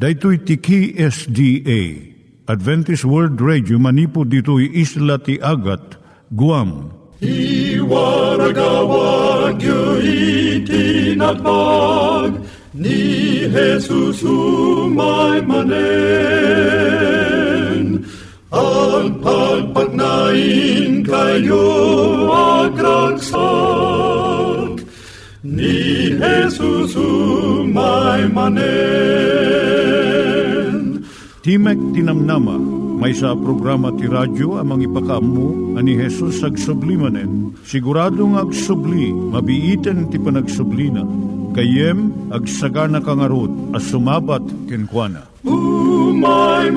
Daitui tiki SDA, Adventist World Radio, manipod ditoy isla ti Agat, Guam. I waragawag yu itinatpag, ni Jesus umay manen. Ang pagpagnain kayo agkansak, ni Jesus umay manen. Timek Tinamnama, may sa programa ti radyo amang ipakaammo ani Jesus agsublimanen. Siguradong agsubli, mabiiten ti panagsublina. Kayem agsagana kangarot at sumabat kenkwana. Umay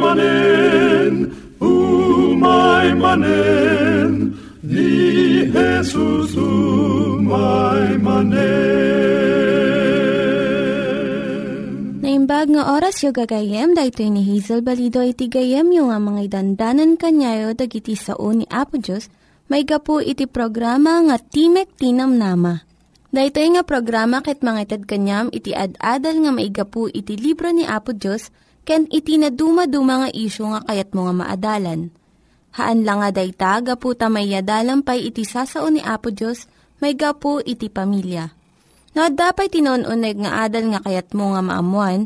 manen, ni Jesus umay manen. Naimbag nga oras yung gagayem, dahito ni Hazel Balido iti gagayem yung nga mga dandanan kanyayo dag iti sao ni Apo Diyos, may gapu iti programa nga Timek Tinamnama. Dahito nga programa ket mangited kanyam iti ad-adal nga may gapu iti libro ni Apo Diyos, ken iti na dumaduma nga isyo nga kayat mga maadalan. Haan lang nga dayta, gapu tamay yadalampay iti sao ni Apo Diyos, may gapu iti pamilya. No, dapat tinonuneg nga adal nga kayat mo nga maamuan,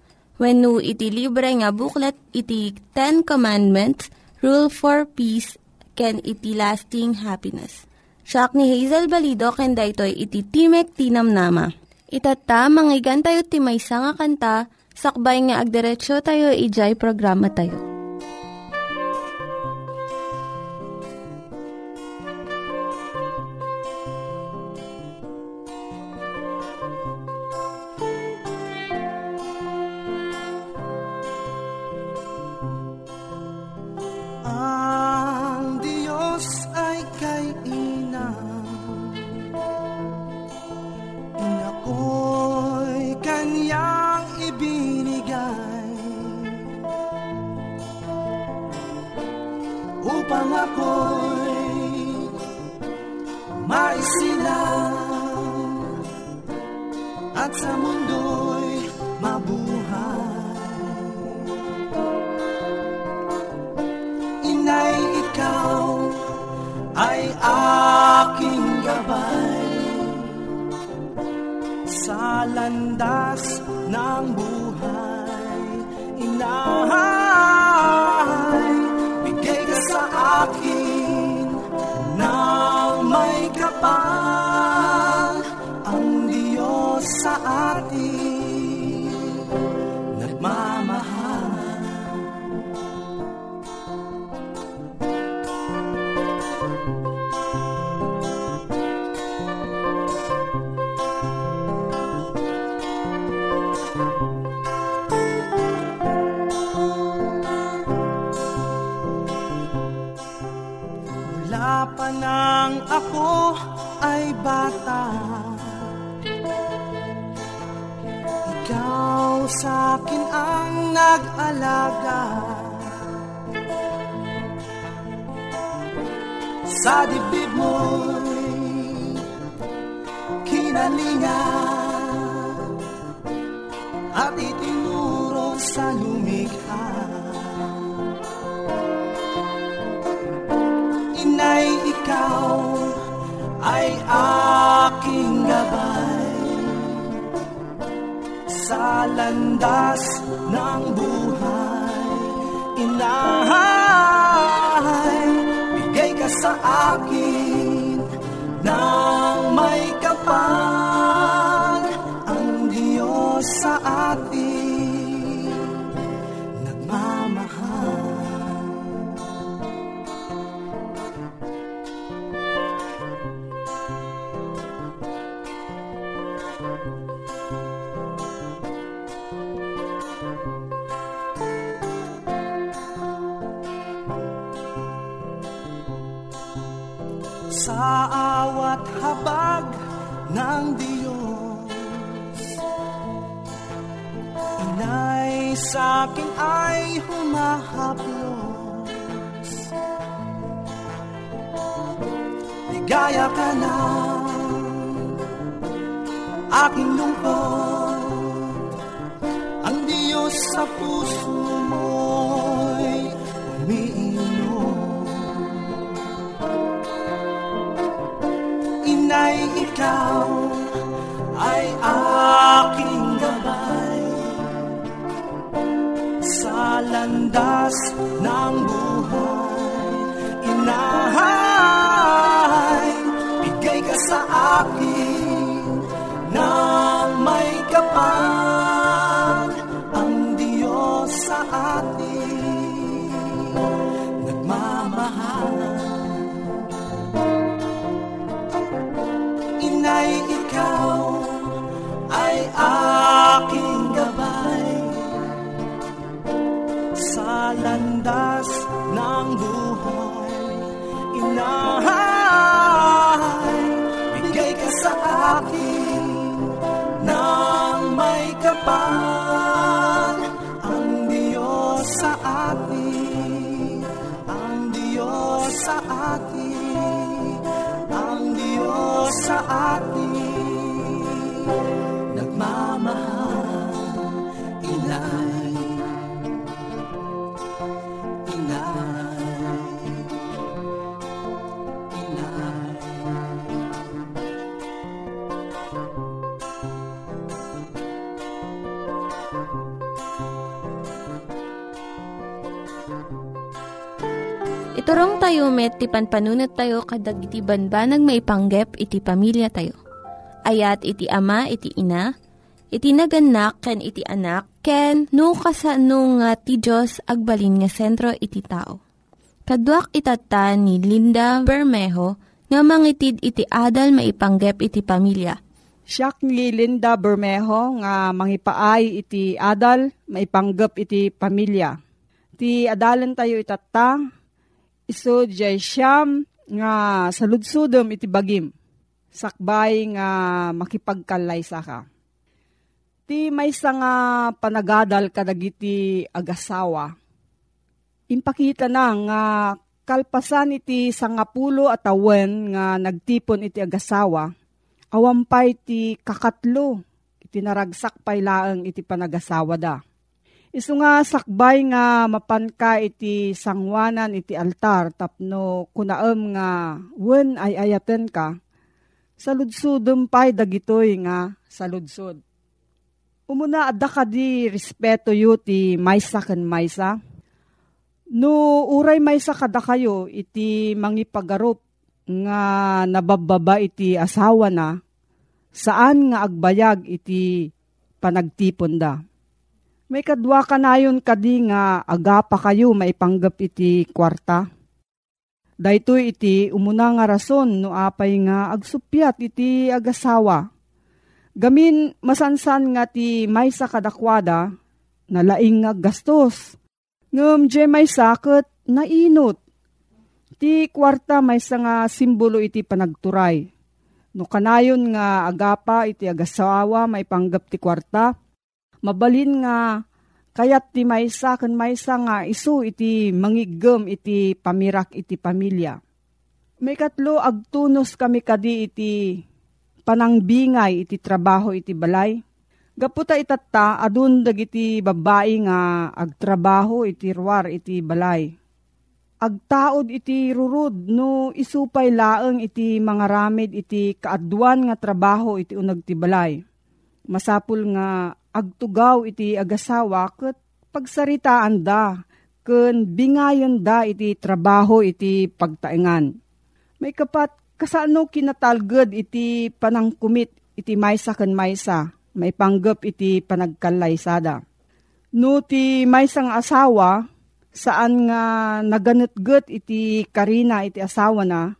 Wenno iti libre nga booklet, iti Ten Commandments, Rule for Peace, ken iti Lasting Happiness. Siak ni Hazel Balido, ken daytoy iti Timek Tinamnama. Itata, manggigan tayo timaysa nga kanta, sakbay nga agderetsyo tayo, ijay programa tayo. Nang ako ay bata, ikaw sa akin ang nag-alaga. Sa dibdib mo'y kinalingan at itinuro sa lumikha. Inay, ikaw ay aking gabay sa landas ng buhay. Inahay, bigay ka sa akin ng may kapal. Ang Diyos sa atin, sa awat habag ng Diyos. Inay sa akin ay humahaplos. Ligaya ka na, aking lungkot. Ang Diyos sa puso mo'y umiinom. Inay, ikaw ay aking gabay sa landas ng buhay. Inay, bigay ka sa akin na may kapag ang Diyos sa atin nagmamahal. Inay, ikaw ay aking gabay sa landas ng buhay. Inay, bigay ka sa akin nang may kapal ang Diyos sa atin, ang Diyos sa atin, ang Diyos sa atin nagmamahal. Inay, inay, inay. Iturong tayo met, ti panpanunat tayo, kadag iti banbanag maipanggep, iti pamilya tayo. Ayat iti ama, iti ina, iti naganak, ken iti anak, ken no kasano nga ti Diyos agbalin nga sentro iti tao. Kaduak itata ni Linda Bermejo, nga mangitid iti adal maipanggep iti pamilya. Siak ni Linda Bermejo, nga mangipaay iti adal maipanggep iti pamilya. Ti adalan tayo itata, iso jay siyam nga saludsudom iti bagim. Sakbay nga makipagkalaysa ka. Ti maysa nga panagadal kadagiti agasawa. Impakita na nga kalpasan iti sangapulo at awen nga nagtipon iti agasawa. Awampay ti kakatlo iti naragsak paylaeng iti panagasawa da. Isu nga sakbay nga mapanka iti sangwanan iti altar tapno kunaem nga wen ay ayaten ka saludsudom pay dagitoy nga saludsod. Umuna adda kadi respeto yu ti maysa ken maysa. No uray maysa kada kayo iti mangipagarop nga nabababa iti asawa na saan nga agbayag iti panagtipon da. May kadwa ka na yun kadi nga agapa kayo maipanggap iti kwarta. Daytoy iti umuna nga rason no apay nga agsupyat iti agasawa. Gamin masansan nga ti maysa kadakwada na laing nga gastos. Ngem jay maysa ket nainot. Ti kwarta maysa nga simbolo iti panagturay. No kanayon nga agapa iti agasawa maipanggap ti kwarta. Mabalin nga kayat ti maysa ken maysa nga isu iti mangiggem iti pamirak iti pamilya. May katlo agtunos kami kadi iti panangbingay iti trabaho iti balay. Gaputa itatta adun dagiti babae nga agtrabaho iti ruar iti balay. Agtaod iti rurud no isupay laeng iti mangaramid iti kaadwan nga trabaho iti uneg ti balay. Masapul nga agtugaw iti agasawa ket pagsaritaan da ken bingayon da iti trabaho iti pagtaengan. May kapat kasano kinatalged iti panangkumit iti maysa ken maysa maipanggep iti panagkalaysada. No ti maysa nga asawa saan nga naganetget iti karina iti asawa na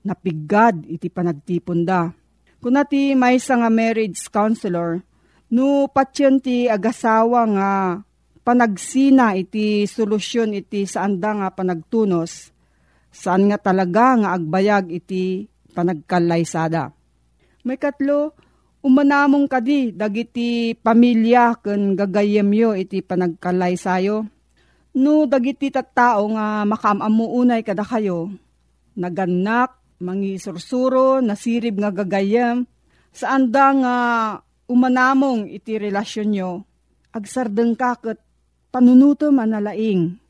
napiggad iti panagtipon da. Kuna ti maysa nga marriage counselor no patyon ti agasawa nga panagsina iti solusyon iti saanda nga panagtunos, Saan nga talaga nga agbayag iti panagkalaysada. May katlo, umanamong kadi dagiti pamilya ken gagayemyo iti panagkalaysayo. No dagiti tattao nga makamamuunay kada kayo, naganak, mangisursuro, nasirib nga gagayem, saan da nga umanamong iti relasyon nyo, agsardeng kaket panunuto manalaing.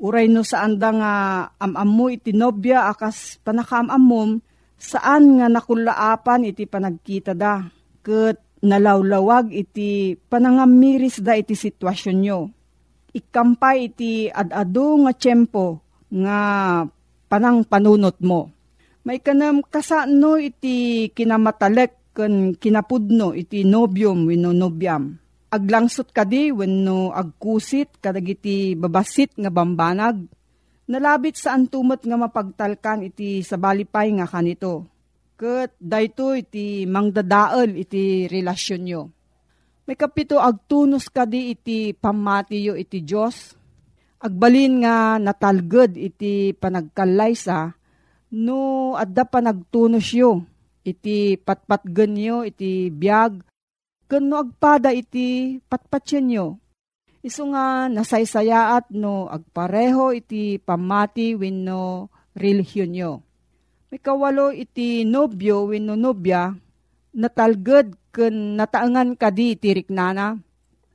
Uray no saan da nga amamu iti nobya akas panakamamum, saan nga nakulaapan iti panagkita da. Ket nalawlawag iti panangamiris da iti sitwasyon nyo. Ikampay iti adado nga tiyempo nga panang panunot mo. May kanam kasano iti kinamatalek ken kinapudno iti nobyom wenno nobyam. Aglangsot kadi wenno agkusit kadagiti babasit nga bambanag. Nalabit saan tumot nga mapagtalkan iti sabalipay nga kanito. Ket dayto iti mangdadael iti relasyon nyo. May kapito agtunos kadi iti pamatiyo iti Diyos. Agbalin nga natalged iti panagkalaysa no adda panagtunos yo iti patpatgen yo iti biag ken no agpada iti patpatyen yo. Isu nga nasaysayaat no agpareho iti pamati wenno relihiyon yo. May kawalo iti nobyo wenno nobya, natalged ken nataangan kadi iti riknana.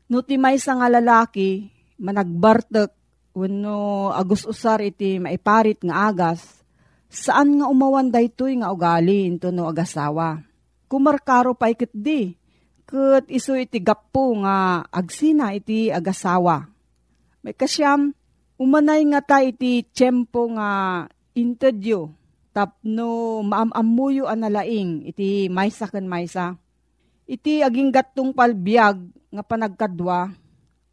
No ti maysa nga lalaki, managbartek wenno agususar iti maiparit nga agas, saan nga umawan daytoy nga ugali into no agasawa. Kumarkaro pay ket di, ket isu iti gappo nga agsina iti agasawa. May kasyam, umanay nga ta iti tiyempo nga intedyo, tapno maamamuyo analaing iti maysa ken maysa. Iti aging gattong palbiag nga panagkadwa,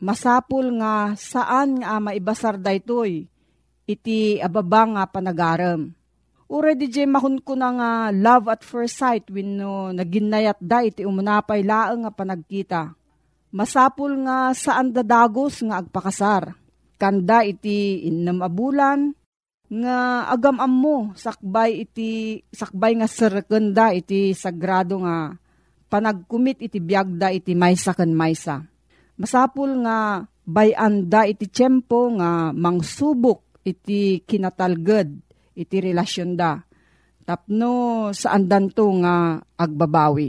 masapul nga saan nga maibasar daytoy iti ababang nga panagarem. Ure di jay makunkuna nga love at first sight wenno naginnayat da iti umunapay laeng nga panagkita. Masapul nga saan dadagos nga agpakasar. Kanda iti innem a bulan nga agam-am mo sakbay nga serkenda iti sagrado nga panagkumit iti biagda iti maysa ken maysa. Masapul nga bayanda iti tiyempo nga mangsubok iti kinatalged iti relasyon da. Tapno saan danto nga agbabawi.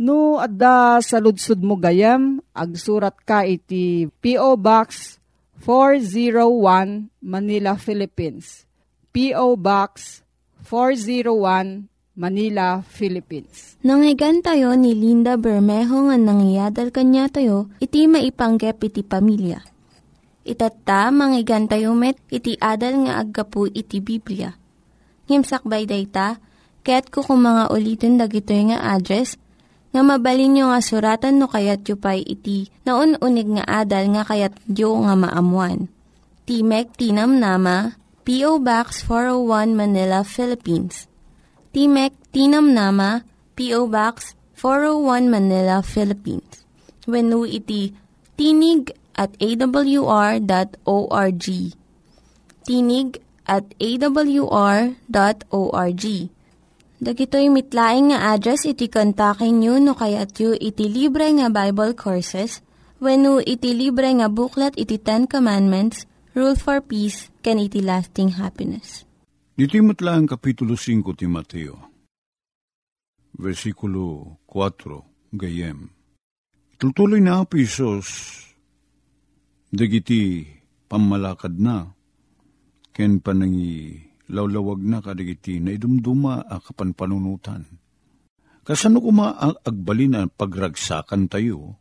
No adda sa ludsud mo gayam, agsurat ka iti P.O. Box 401 Manila, Philippines. P.O. Box 401 Manila, Philippines. Nangyigan tayo ni Linda Bermejo nga nangyadal kanya tayo, iti maipanggep iti pamilya. Itata, mangyigan tayo met, iti adal nga aggapu iti Biblia. Ngimsakbay dayta, kaya't kukumanga ulitin dagito nga address, nga mabalin nyo nga suratan no kayat yu pa'y iti na unig nga adal nga kayat yu nga maamuan. Timek Tinamnama, P.O. Box 401 Manila, Philippines. Timek Tinamnama, P.O. Box 401 Manila, Philippines. Wenno iti tinig@awr.org. Tinig@awr.org. Dagitoy mitlaing nga address iti kontakin nyo no kayat yu iti libre nga Bible Courses wenno iti libre nga buklat iti Ten Commandments, Rule for Peace, ken iti Lasting Happiness. Iti mitlaing Kapitulo 5 ti Mateo, versikulo 4, gayem. Itutuloy na Apisos, dagiti pammalakad na, ken panangi lawlawag na kadigiti na idumduma a kapanpanunutan. Kasano kuma agbalin na pagragsakan tayo?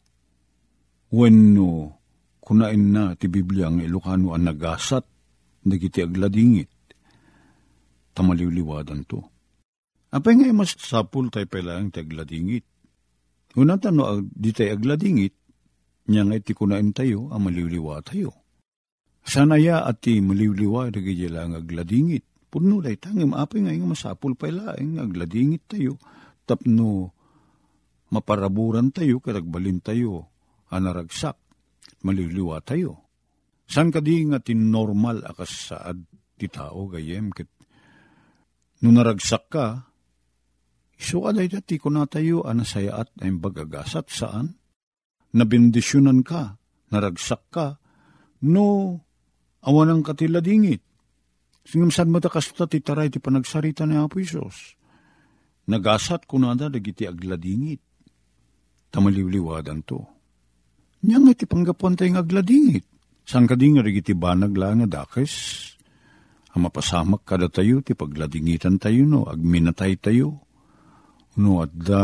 Wenno kunain na ti Biblia nga Ilocano ang nagasat, nagiti agladingit. Tamaliwliwadan to. Apay nga mas sapul tayo pala ang ti agladingit. Unatan no, di tayo agladingit, niya nga iti kunain tayo, ang maliwliwa tayo. Sanaya ati maliwliwa, nagiti lang agladingit. Puno dahi tangim, apay nga yung masapul pala, yung agladingit tayo, tapno maparaburan tayo, karagbalin tayo, anaragsak, maliliwa tayo. San ka di nga tinormal akas saad ti tao, gayem, kit Nung naragsak ka, iso aday dati ko natayo, anasaya at ang bagagasat saan? Nabindisyonan ka, naragsak ka, no, awanang katila dingit. Singamsan matakasuta ti taray ti panagsarita ni Apo Isos. Nagasat ko nada, dagiti agladingit. Tamaliwliwadan to. Niyang iti panggapuan tayong agladingit. San ka ding dagiti banag lang adakes? Amapasamak kada tayo, ti pagladingitan tayo, no, agminatay tayo. No, at da,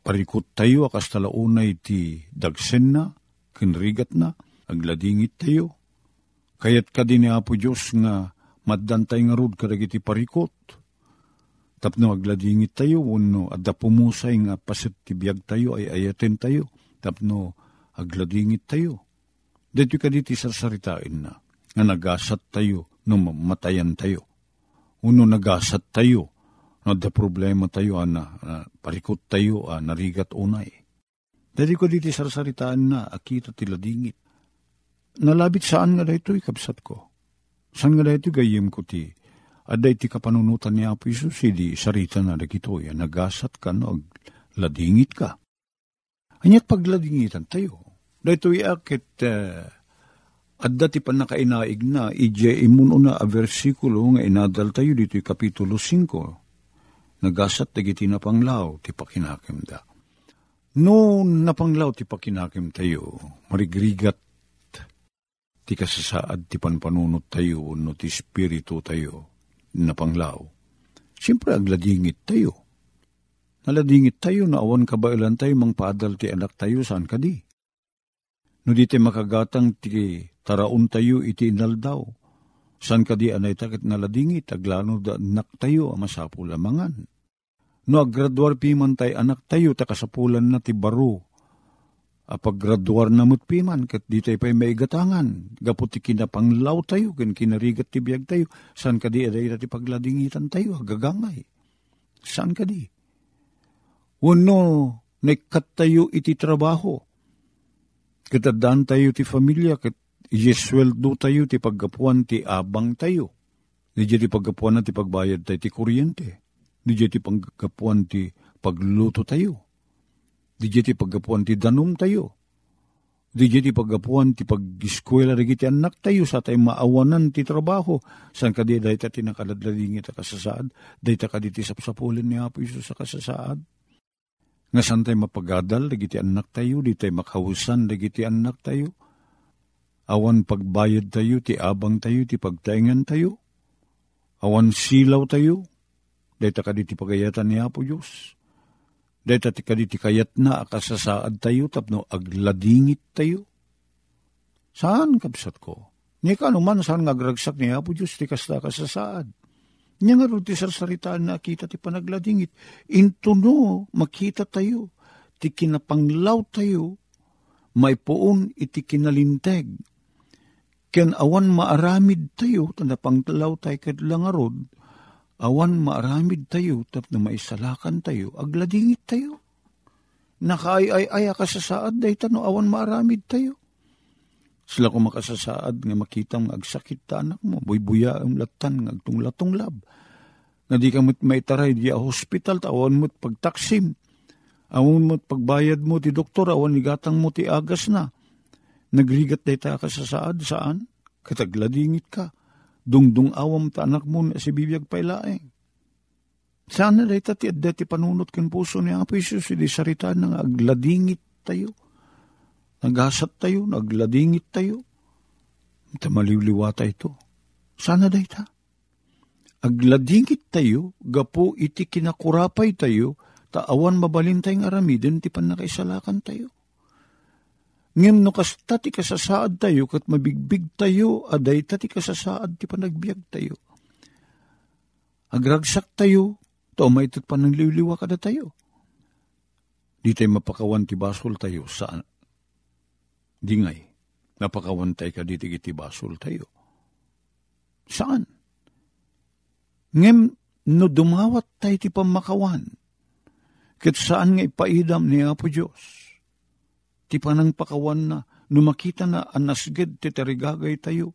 parikot tayo, akas talaunay ti dagsen na, kinrigat na, agladingit tayo. Kaya't ka din ni Apo Diyos nga, maddantay nga rod kadagiti parikot. Tapno agladingit tayo, no, at da pumusay nga pasit ti biyag tayo, ay ayaten tayo. Tapno agladingit tayo. Dito ka diti sarsaritain na, nga nagasat tayo, no, matayan tayo. Uno, nagasat tayo. No, da problema tayo, parikot tayo, narigat unay. Dahil ko dito sarsaritaan na, akita tila dingit. Nalabit saan nga dahito, ikabsat ko. Saan nga dahito, gayim ko ti. At dahiti kapanunutan ni Apo Isus, hindi sarita na dagito, yan, nagasat ka, no, ladingit ka. Anyat pagladingitan tayo. Dahito iakit, at dati pa nakainaig na, ije imuno na a versikulo nga inadal tayo dito, kapitulo 5. Nagasat dagiti napanglaw ti pakinakem da. No napanglaw ti pakinakem tayo, marigrigat ti kasasaad ti panpanunot tayo, no ti spirito tayo, napanglaw. Siyempre agladingit tayo. Naladingit tayo, naawan kabailan tayo, mangpaadal ti anak tayo, saan ka di? No di te makagatang ti taraon tayo, iti inal daw. Saan ka di anay takit naladingit, aglano da anak tayo, amasapo lamangan. No, aggraduar piman tayo, anak tayo, takasapulan na ti baro. Apaggraduar namot piman, kat di tayo pa'y maigatangan. Gapot ti kinapanglaw tayo, kin kinarigat ti biyag tayo. Saan ka di aday dati pagladingitan tayo, agagangay. Saan ka di? Uno, naikat tayo iti trabaho. Katadaan tayo ti familia, kat yesweldo tayo, ti paggapuan, ti abang tayo. Diya ti paggapuan na ti pagbayad tayo, ti kuryente. Diya ti paggapuan, ti pagluto tayo. Diya ti paggapuan, ti danom tayo. Diya ti paggapuan, ti pag-eskwela, ti anak tayo, sa tayo maawanan, ti trabaho. San ka di, dahi ta tinakaladlading ita kasasaad, dahi ta ka di tisapsapulin ni Apo Isus sa kasasaad. Nga san tayo mapagadal, ti anak tayo, di tayo makahusan, ti anak tayo. Awan pagbayad tayo, ti abang tayo, ti pagtaingan tayo. Awan silaw tayo. Dahil takadi ti pagayatan ni Apo Diyos. Dahil takadi ti kayat na akasasaad tayo, tapno agladingit tayo. Saan kapsat ko? Ni ka naman saan nga agragsak ni Apo Diyos, ti kasla kasasaad. Niya nga rin ti sarsaritaan na kita ti panagladingit. Into no, makita tayo, ti kinapanglaw tayo, may poon iti kinalinteg. Ken awan maaramid tayo, tanda pangtalaw tayo kadlangarod, awan maaramid tayo, tapno maisalakan tayo, agladingit tayo. Nakaay-ay-ay akasasaad, dahi tano, awan maaramid tayo. Sila ko makasasaad, nga makitang agsakit ta anak mo, buy-buya ang latan, ngagtong-latong lab. Nga di ka mo't may taray, di a hospital, awan mo't pagtaksim. Awan mo't pagbayad mo ti doktor, awan igatang mo ti agas na. Nagrigat dahi ta ka sa saad, saan? Katagladingit ka. Dungdung awam ta anak mo na si bibiyag pailaeng. Saan na dahi ta ti adda ti panunot kin puso ni Apo Isus, hindi sarita na agladingit tayo. Nagasat tayo, nagladingit tayo. Tamaliwliwata ito. Saan na dahi ta? Agladingit tayo, gapo iti kinakurapay tayo, taawan mabalintay ng aramidin, ti panakaisalakan tayo. Ngayon no kasta ti kasasaad tayo, kat mabigbig tayo, aday ta ti kasasaad ti panagbiag tayo. Agragsak tayo, to may ito't panangliwliwa kada tayo. Di tayo mapakawan ti basol tayo, saan? Di ngay, napakawan tayo ka ditig iti basol tayo. Saan? Ngayon no dumawat tayo ti pamakawan, kat saan nga ipaidam ni Apo Diyos. Ti panang pakawan na, numakita na anasged, titarigagay tayo.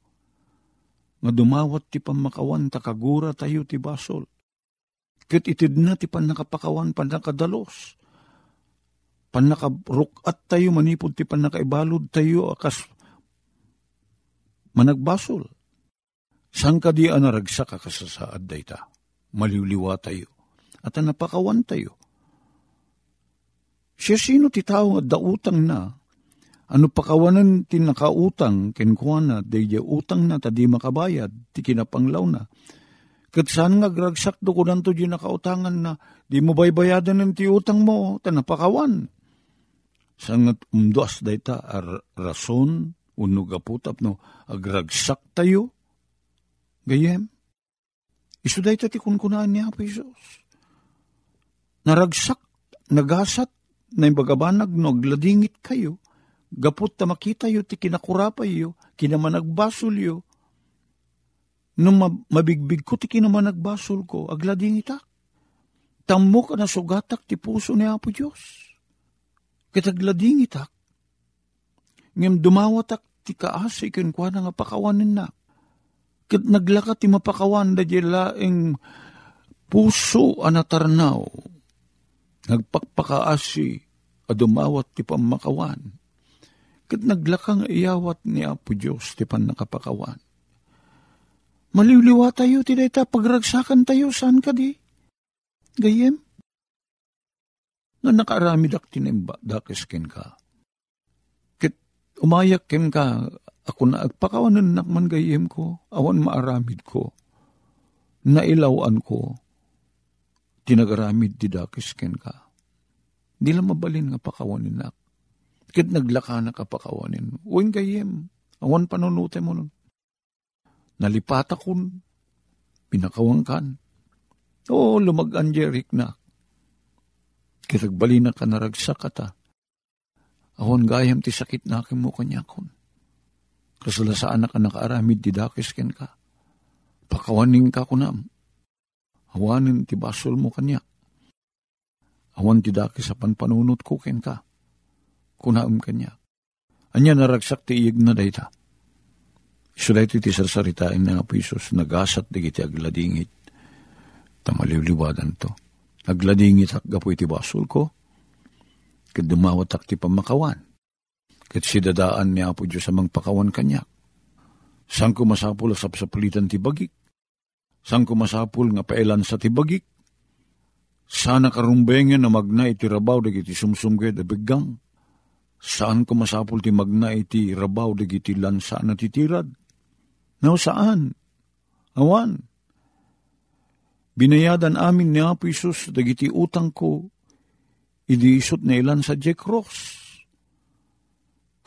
nga dumawat ti pamakawan takagura tayo ti basol. Ket itid na ti panakapakawan panakadalos. Panakarukat tayo manipod ti panakaibalod tayo akas managbasol. Sangka di anaragsak akasasaad dayta. Maliliwa tayo. At napakawan tayo. Siya sino ti tao nga dautang na ano pakawanan ti nakautang kenkuana dayja utang na tadi makabayad ti kinapanglaw na. Ket saan nga gragsak do ko nanto di nakautangan na di mo baybayadan ng ti utang mo ta napakawan. Saan nga umduas dayta ar rason unog aputap no agragsak tayo gayem. Isu dayta ti kunkunaan ni Apo Isos. Naragsak nagasat na imbagabanag no agladingit kayo. Gapot ta makita yu, ti kinakurapay yu, kinamanagbasol yu. Nung mabigbig ko, ti kinamanagbasol ko, aglading itak. Tammo ka na sugatak ti puso ni Apo Diyos. Kitaglading itak. Ngem dumawatak ti kaasay kenkwa na nga pakawanin na. Kit naglaka ti mapakawan da jelaeng puso anatarnaw. Nagpakpakaasi a dumawat ti pamakawan. Kat naglakang iyawat ni Apo Diyos, ti pan nakapakawan. Maliliwa tayo, ti dayta pagragsakan tayo, saan ka di? Gayem? Na nakaramidak tinimba, dakis ken ka. Kat umayak ken ka, ako na agpakawanan nakman gayem ko, awan maaramid ko, nailawan ko, tinagaramid ti dakis ken ka. Di lang mabalin nga pakawanin nak. Kit naglaka na kapakawanin. Uwing gayem, awan panunute mo nun. Nalipata kun, pinakawang kan. Oo, lumagan jerik na. Kit nagbalina ka naragsak ata. Awan gayem ti sakit na aking mukanya kun. Kasala saan na ka nakaaramid ti dakis ken ka. Pakawanin ka kunam. Awanin ti basol mo kanya. Awan ti dakis apan panunot ko ken ka. Kunaam kanya. Anya naragsak ti iyeg na dayta. Isu dayta ti sarsaritain na Apo Isos, nagasat digiti agladingit. Tamaliwliwadan to. Agladingit hakgapoy ti basol ko. Ket dumawatak ti pamakawan. Ket sidadaan ni Apo Diyos amang pakawan kanya. Sang kumasapul asapsapulitan ti bagik. Sang kumasapul nga paelan sa ti bagik. Sana karumbengen na magnay ti rabaw digiti sumsumged a biggang. Saan ko masapul ti magnay ti rabaw digiti lansa na titirad? No, saan? Awan. Binayadan amin ni Apo Isos dagiti utang ko, idiisot na ilan sa Jack Ross.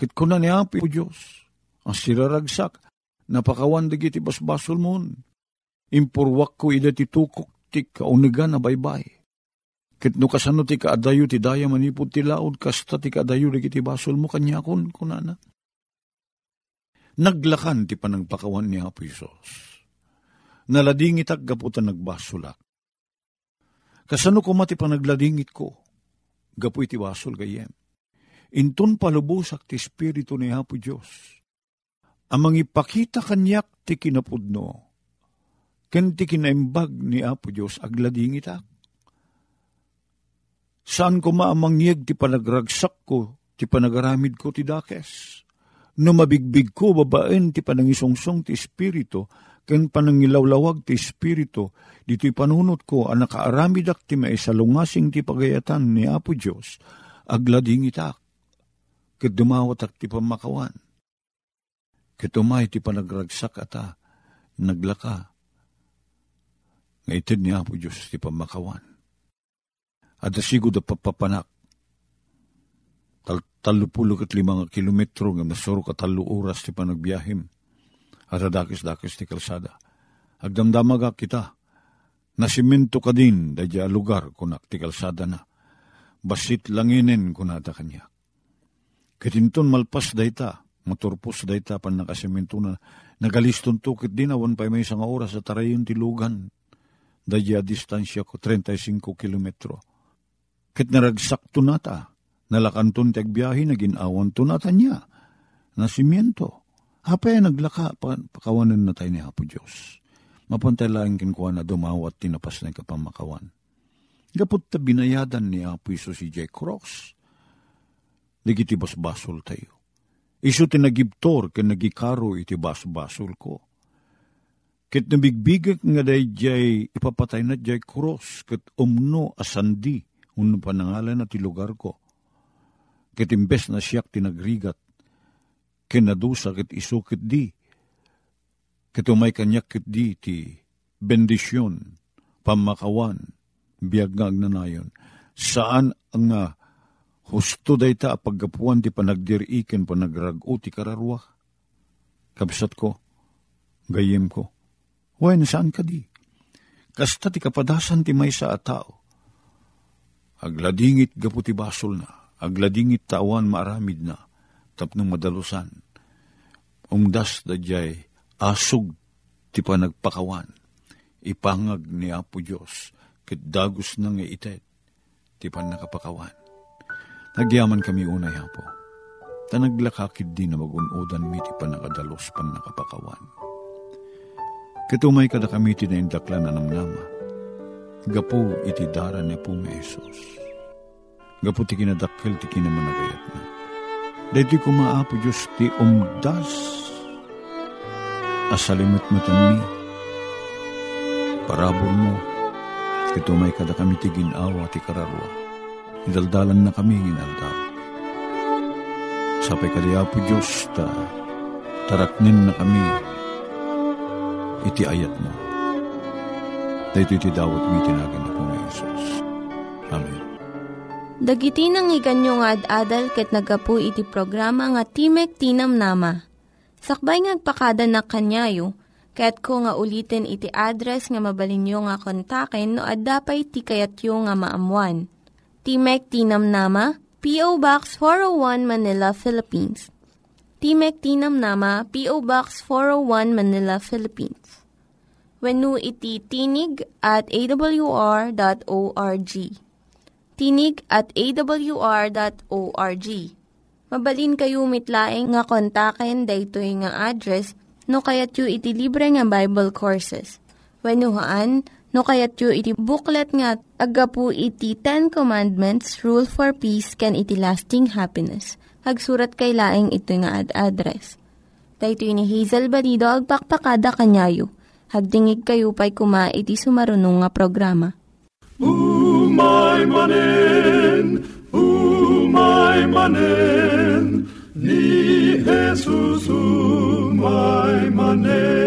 Kit ko na ni Apo Diyos, ang siraragsak, napakawan dagiti basbasol mon. Impurwak ko ida ti tukok ti kaunigan na baybay. Ket no kasano ti kaadayo ti daya manipod ti laod, kasta ti kaadayo digiti basol mo kanya kunana. Naglakan ti panagpakawan ni Apo Isos. Naladingit aggaputan nagbasolak. Kasano kuma ti panagladingit ko, gapu iti basol gayem. Intun palubusak ti Espiritu ni Apo Diyos. Amang ipakita kanyak ti kinapudno, ken ti kinaimbag ni Apo Diyos agladingit ak. Saan ko maamangyeg ti panagragsak ko, ti panagaramid ko ti dakes? No mabigbig ko babaen ti panangisungsong ti Espiritu, ken panangilawlawag ti Espiritu, dito'y panunot ko ang nakaaramidak ti maisalungasing ti pagayatan ni Apo Diyos, aglading itak, ket dumawatak ti pamakawan, ket umay ti panagragsak ata, naglaka, ngaited ni Apo Diyos ti pamakawan. At asigo da papapanak, 35 kilometro, nga nasuro ka 3 oras ti panagbiyahem, at adakis-dakis ti kalsada. Agdamdamaga kita, nasimento ka din, dadya lugar kunak ti kalsada na, basit langinen kunata kanya. Kitinton malpas dayta, motorpos dayta pan nakasimento na, nagaliston to, kit dinawan pa may 1 oras at tarayon ti lugan, dadya distansya ko 35 kilometro. Ket naragsak tunata, nalakanton ti agbiyahe, naginawan tunata niya, nasimiento, Hapay naglaka, pakawanan na tayo ni Apo Diyos. Mapantay lang kinukuha na dumawa at tinapas na kapamakawan. Kapot ta binayadan ni Apo Iso si Jack Cross. Nagitibas basol tayo. Iso tinagibtor ken nagikaro itibas basol ko. Ket nabigbigak nga dayjay ipapatay na Jay Cross ket umno asandi unno panangalan na ti lugar ko. Ket imbes na siyak tinagrigat ken nadusa ket iso ket di. Ket umay kanyak ket di ti bendisyon pamakawan biag nga agnanayon. Saan ang husto day ta paggapuan ti panagdiriken panagrag-o ti kararwa? Kabsat ko, gayem ko. Huwag nasaan ka di? Kasta ti kapadasan ti may sa atao. Agladingit gapu ti basol na. Agladingit tawan maaramid na. Tapnong madalusan. Umdas da jay asog ti panagpakawan. Ipangag ni Apo Diyos. Ket dagos nang iitet. Ti panagpakawan. Nagyaman kami unay hapo. Tanaglakakid di na magunodan mi ti panagadalos panagpakawan. Katumay kada kami tinayindaklan na namnama. Gapu iti dara ni Apo Mesos. Gapu ti kinadakkel ti kinamanagayat na. Dahil ti kumaapo Diyos ti umdas. Asalimut matan mi. Parabor mo. Katumay kada kami ti ginawa ti kararwa. Idaldalan na kami ginaldal. Sapay kadi Apo Diyos ta taraknin na kami iti ayat mo. Dahito iti dawat mi tinagan na po ni Jesus. Amen. Dagiti nang iganyo nga ad-adal ket nagapu iti programa nga Timek Tinamnama. Sakbay ngagpakada na kanyayo, ket ko nga ulitin iti address nga mabalinyo nga kontaken no ad-dapay tikayatyo nga maamuan. Timek Tinamnama, P.O. Box 401 Manila, Philippines. Timek Tinamnama, P.O. Box 401, Manila, Philippines. Wenno iti tinig at awr.org. Tinig at awr.org. Mabalin kayo mitlaeng nga kontaken daytoy nga address no kayatyo iti libre nga Bible Courses. Wenno haan, no kayatyo iti booklet nga agapu iti 10 Commandments, Rule for Peace, can iti lasting happiness. Hagsurat kay laing ito nga ad-address. Dahito ni Hazel Balido, agpakpakada kanyayo. Hagdingig kayo pa'y kuma iti sumarunong nga programa. Umay manen, ni Jesus umay manen.